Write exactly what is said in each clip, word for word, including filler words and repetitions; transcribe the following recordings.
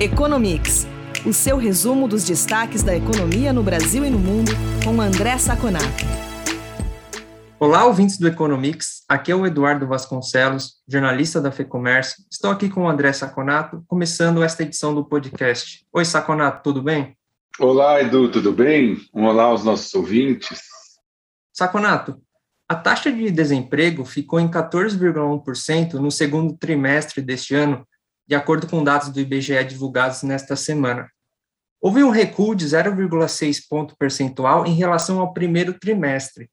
EconoMix, o seu resumo dos destaques da economia no Brasil e no mundo, com André Saconato. Olá, ouvintes do EconoMix, aqui é o Eduardo Vasconcelos, jornalista da Fê Comércio. Estou aqui com o André Saconato, começando esta edição do podcast. Oi, Saconato, tudo bem? Olá, Edu, tudo bem? Um olá aos nossos ouvintes. Saconato, a taxa de desemprego ficou em quatorze vírgula um por cento no segundo trimestre deste ano, de acordo com dados do I B G E divulgados nesta semana. Houve um recuo de zero vírgula seis ponto percentual em relação ao primeiro trimestre,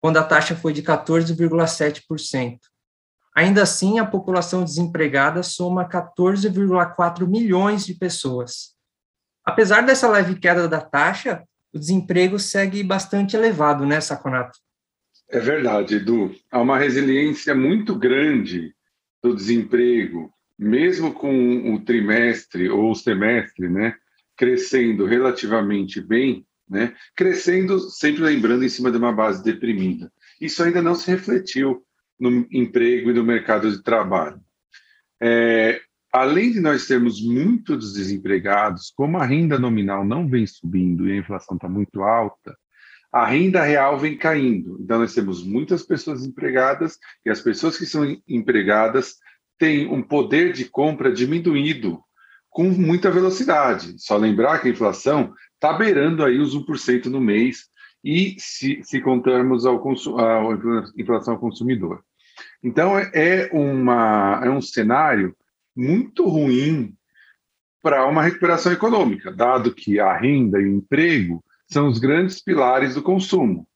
quando a taxa foi de quatorze vírgula sete por cento. Ainda assim, a população desempregada soma quatorze vírgula quatro milhões de pessoas. Apesar dessa leve queda da taxa, o desemprego segue bastante elevado, né, Saconato? É verdade, Edu. Há uma resiliência muito grande do desemprego, mesmo com o trimestre ou o semestre, né, crescendo relativamente bem, né, crescendo, sempre lembrando, em cima de uma base deprimida. Isso ainda não se refletiu no emprego e no mercado de trabalho. É, além de nós termos muitos desempregados, como a renda nominal não vem subindo e a inflação está muito alta, a renda real vem caindo. Então, nós temos muitas pessoas empregadas e as pessoas que são empregadas têm um poder de compra diminuído com muita velocidade. Só lembrar que a inflação está beirando aí os um por cento no mês e se, se contarmos ao consu- a inflação ao consumidor. Então, é, uma, é um cenário muito ruim para uma recuperação econômica, dado que a renda e o emprego são os grandes pilares do consumo.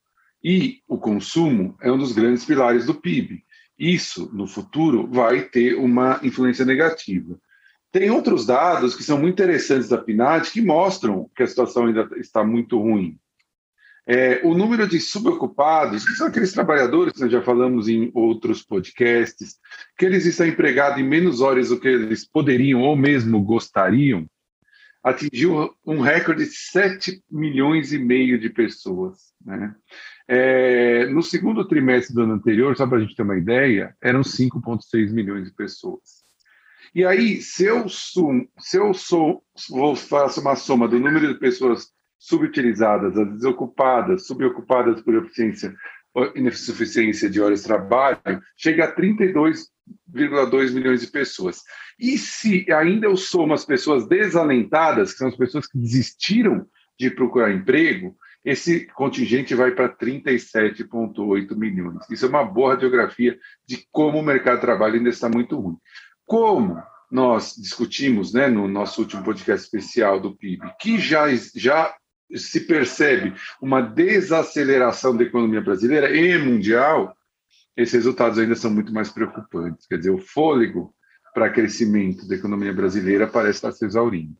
E o consumo é um dos grandes pilares do P I B. Isso, no futuro, vai ter uma influência negativa. Tem outros dados que são muito interessantes da P N A D que mostram que a situação ainda está muito ruim. É, o número de subocupados, que são aqueles trabalhadores que nós já falamos em outros podcasts, que eles estão empregados em menos horas do que eles poderiam ou mesmo gostariam, atingiu um recorde de sete milhões e meio de pessoas. Né? É, no segundo trimestre do ano anterior, só para a gente ter uma ideia, eram cinco vírgula seis milhões de pessoas. E aí, se eu, sum, se eu sou, vou faço uma soma do número de pessoas subutilizadas, as desocupadas, subocupadas por eficiência, insuficiência de horas de trabalho, chega a trinta e dois vírgula dois milhões de pessoas. E se ainda eu somo as pessoas desalentadas, que são as pessoas que desistiram de procurar emprego, esse contingente vai para trinta e sete vírgula oito milhões. Isso é uma boa radiografia de como o mercado de trabalho ainda está muito ruim. Como nós discutimos, né, no nosso último podcast especial do P I B, que já, já se percebe uma desaceleração da economia brasileira e mundial, esses resultados ainda são muito mais preocupantes. Quer dizer, o fôlego para crescimento da economia brasileira parece estar se exaurindo.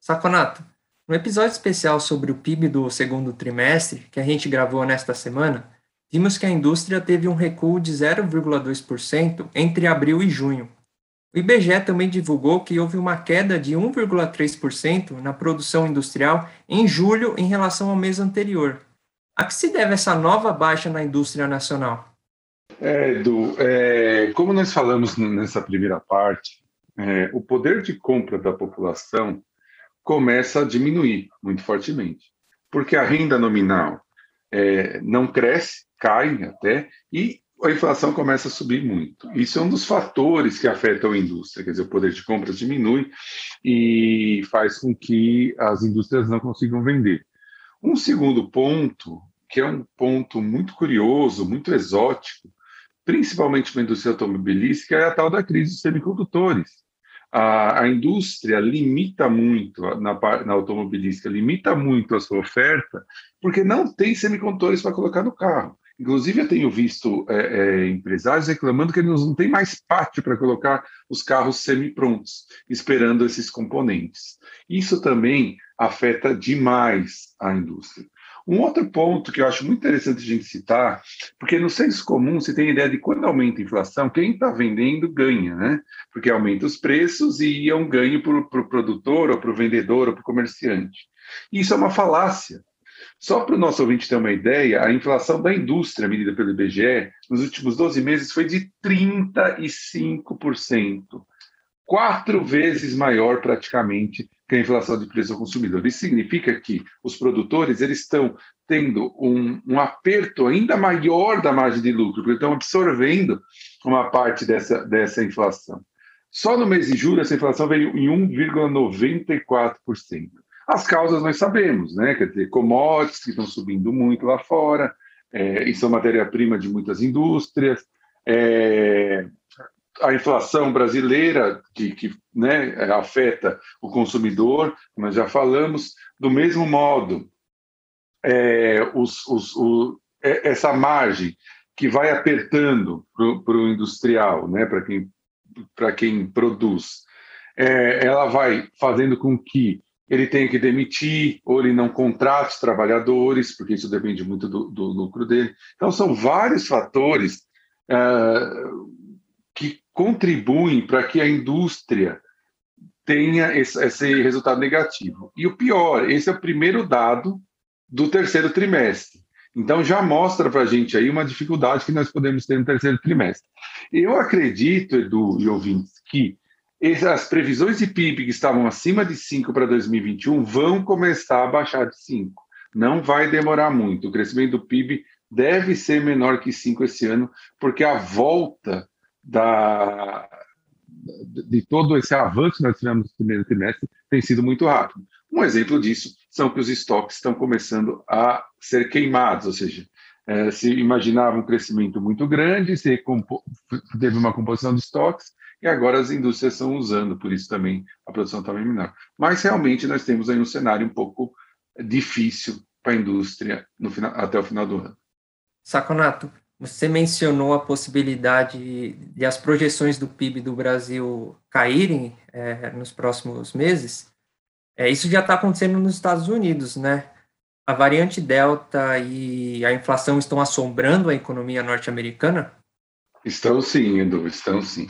Saconato, no episódio especial sobre o P I B do segundo trimestre, que a gente gravou nesta semana, vimos que a indústria teve um recuo de zero vírgula dois por cento entre abril e junho. O I B G E também divulgou que houve uma queda de um vírgula três por cento na produção industrial em julho em relação ao mês anterior. A que se deve essa nova baixa na indústria nacional? É, Edu, é, como nós falamos nessa primeira parte, é, o poder de compra da população começa a diminuir muito fortemente, porque a renda nominal é, não cresce, cai até, e a inflação começa a subir muito. Isso é um dos fatores que afetam a indústria, quer dizer, o poder de compra diminui e faz com que as indústrias não consigam vender. Um segundo ponto, que é um ponto muito curioso, muito exótico, principalmente para a indústria automobilística, é a tal da crise dos semicondutores. A, a indústria limita muito, na, na automobilística, limita muito a sua oferta, porque não tem semicondutores para colocar no carro. Inclusive, eu tenho visto é, é, empresários reclamando que eles não têm mais pátio para colocar os carros semi-prontos, esperando esses componentes. Isso também afeta demais a indústria. Um outro ponto que eu acho muito interessante a gente citar, porque no senso comum se tem a ideia de quando aumenta a inflação, quem está vendendo ganha, né? Porque aumenta os preços e é um ganho para o pro produtor, ou para o vendedor, ou para o comerciante. Isso é uma falácia. Só para o nosso ouvinte ter uma ideia, a inflação da indústria, medida pelo I B G E, nos últimos doze meses foi de trinta e cinco por cento. quatro vezes maior praticamente que a inflação de preço ao consumidor. Isso significa que os produtores eles estão tendo um, um aperto ainda maior da margem de lucro, porque estão absorvendo uma parte dessa, dessa inflação. Só no mês de julho, essa inflação veio em um vírgula noventa e quatro por cento. As causas nós sabemos, né? Quer dizer, commodities que estão subindo muito lá fora, é, e são matéria-prima de muitas indústrias, é, a inflação brasileira que, que né, afeta o consumidor, nós já falamos, do mesmo modo, é, os, os, o, é, essa margem que vai apertando para o industrial, né, para quem, para quem produz, é, ela vai fazendo com que ele tenha que demitir, ou ele não contrata os trabalhadores, porque isso depende muito do, do lucro dele. Então, são vários fatores uh, que contribuem para que a indústria tenha esse, esse resultado negativo. E o pior, esse é o primeiro dado do terceiro trimestre. Então, já mostra para a gente aí uma dificuldade que nós podemos ter no terceiro trimestre. Eu acredito, Edu e ouvintes, que as previsões de P I B que estavam acima de cinco para dois mil e vinte e um vão começar a baixar de cinco. Não vai demorar muito. O crescimento do P I B deve ser menor que cinco esse ano, porque a volta da, de todo esse avanço que nós tivemos no primeiro trimestre tem sido muito rápido. Um exemplo disso são que os estoques estão começando a ser queimados, ou seja, eh, se imaginava um crescimento muito grande, se recompo- teve uma composição de estoques, e agora as indústrias estão usando, por isso também a produção está bem menor. Mas realmente nós temos aí um cenário um pouco difícil para a indústria no final, até o final do ano. Saconato, você mencionou a possibilidade de as projeções do P I B do Brasil caírem é, nos próximos meses. É, isso já está acontecendo nos Estados Unidos, né? A variante Delta e a inflação estão assombrando a economia norte-americana? Estão sim, Edu, estão sim.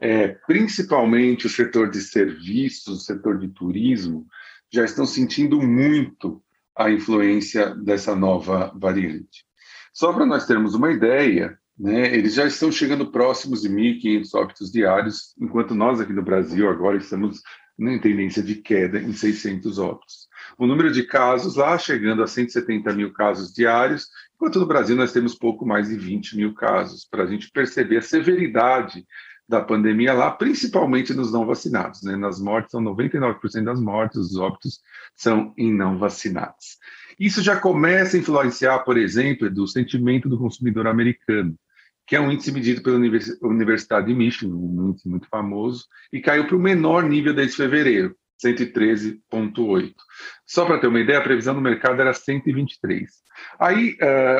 É, principalmente o setor de serviços, o setor de turismo, já estão sentindo muito a influência dessa nova variante. Só para nós termos uma ideia, né, eles já estão chegando próximos de mil e quinhentos óbitos diários, enquanto nós aqui no Brasil agora estamos em tendência de queda em seiscentos óbitos. O número de casos lá chegando a cento e setenta mil casos diários, enquanto no Brasil nós temos pouco mais de vinte mil casos, para a gente perceber a severidade da pandemia lá, principalmente nos não vacinados, né? Nas mortes, são noventa e nove por cento das mortes, os óbitos são em não vacinados. Isso já começa a influenciar, por exemplo, do sentimento do consumidor americano, que é um índice medido pela Universidade de Michigan, um índice muito famoso, e caiu para o menor nível desde fevereiro, cento e treze vírgula oito. Só para ter uma ideia, a previsão do mercado era cento e vinte e três. Aí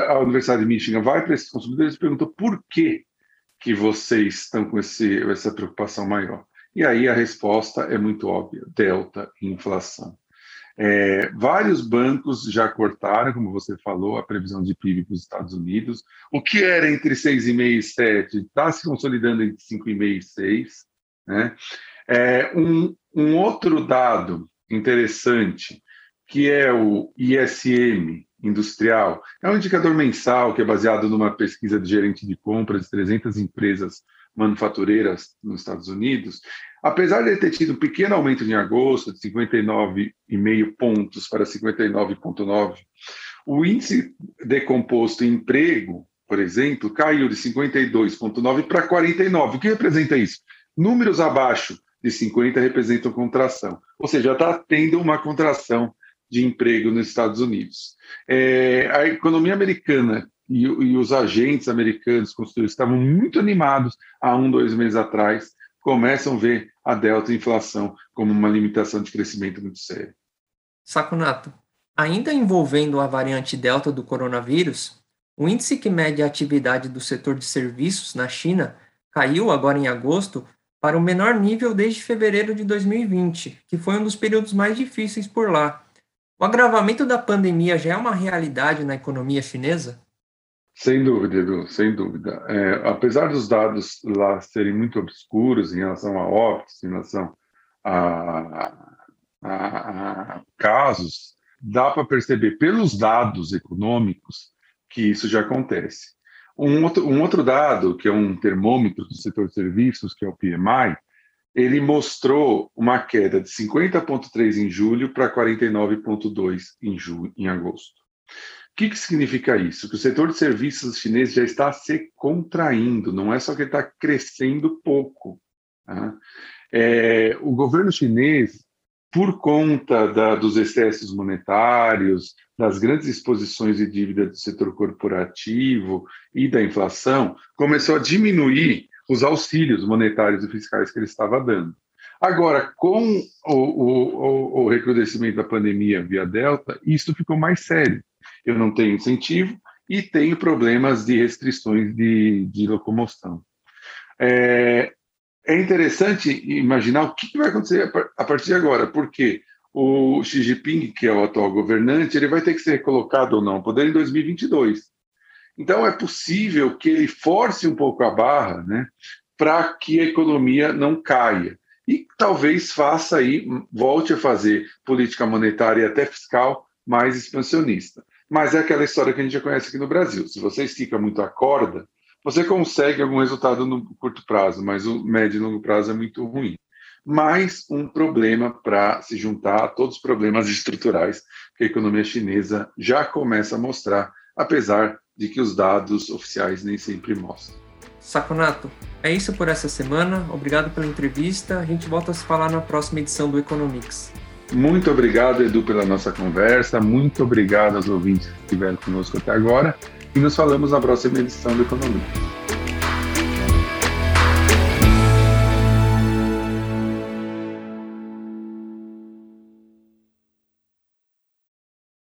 a Universidade de Michigan vai para esses consumidores e pergunta por quê que vocês estão com esse, essa preocupação maior. E aí a resposta é muito óbvia, delta e inflação. É, vários bancos já cortaram, como você falou, a previsão de P I B para os Estados Unidos. O que era entre seis vírgula cinco e sete está se consolidando entre cinco vírgula cinco e seis. Né? É, um, um outro dado interessante, que é o I S M Industrial, é um indicador mensal que é baseado numa pesquisa de gerente de compras de trezentas empresas manufatureiras nos Estados Unidos. Apesar de ter tido um pequeno aumento em agosto, de cinquenta e nove vírgula cinco pontos para cinquenta e nove vírgula nove, o índice decomposto em emprego, por exemplo, caiu de cinquenta e dois vírgula nove para quarenta e nove. O que representa isso? Números abaixo de cinquenta representam contração, ou seja, está tendo uma contração de emprego nos Estados Unidos. É, a economia americana e, e os agentes americanos, consultores, estavam muito animados há um, dois meses atrás, começam a ver a delta inflação como uma limitação de crescimento muito séria. Saconato, ainda envolvendo a variante delta do coronavírus, o índice que mede a atividade do setor de serviços na China caiu agora em agosto para o menor nível desde fevereiro de dois mil e vinte, que foi um dos períodos mais difíceis por lá. O agravamento da pandemia já é uma realidade na economia chinesa? Sem dúvida, Edu, sem dúvida. É, apesar dos dados lá serem muito obscuros em relação a óbitos, em relação a, a, a casos, dá para perceber pelos dados econômicos que isso já acontece. Um outro, um outro dado, que é um termômetro do setor de serviços, que é o P M I, ele mostrou uma queda de cinquenta vírgula três em julho para quarenta e nove vírgula dois em, julho, em agosto. O que, que significa isso? Que o setor de serviços chinês já está se contraindo, não é só que ele está crescendo pouco. Tá? É, o governo chinês, por conta da, dos excessos monetários, das grandes exposições de dívida do setor corporativo e da inflação, começou a diminuir os auxílios monetários e fiscais que ele estava dando. Agora, com o, o, o recrudescimento da pandemia via Delta, isso ficou mais sério. Eu não tenho incentivo e tenho problemas de restrições de, de locomoção. É, é interessante imaginar o que vai acontecer a partir de agora, porque o Xi Jinping, que é o atual governante, ele vai ter que ser recolocado ou não ao poder em dois mil e vinte e dois. Então, é possível que ele force um pouco a barra, né, para que a economia não caia. E talvez faça aí, volte a fazer política monetária e até fiscal mais expansionista. Mas é aquela história que a gente já conhece aqui no Brasil. Se você estica muito a corda, você consegue algum resultado no curto prazo, mas o médio e longo prazo é muito ruim. Mais um problema para se juntar a todos os problemas estruturais que a economia chinesa já começa a mostrar, apesar de que os dados oficiais nem sempre mostram. Saconato, é isso por essa semana. Obrigado pela entrevista. A gente volta a se falar na próxima edição do EconoMix. Muito obrigado, Edu, pela nossa conversa. Muito obrigado aos ouvintes que estiveram conosco até agora. E nos falamos na próxima edição do EconoMix.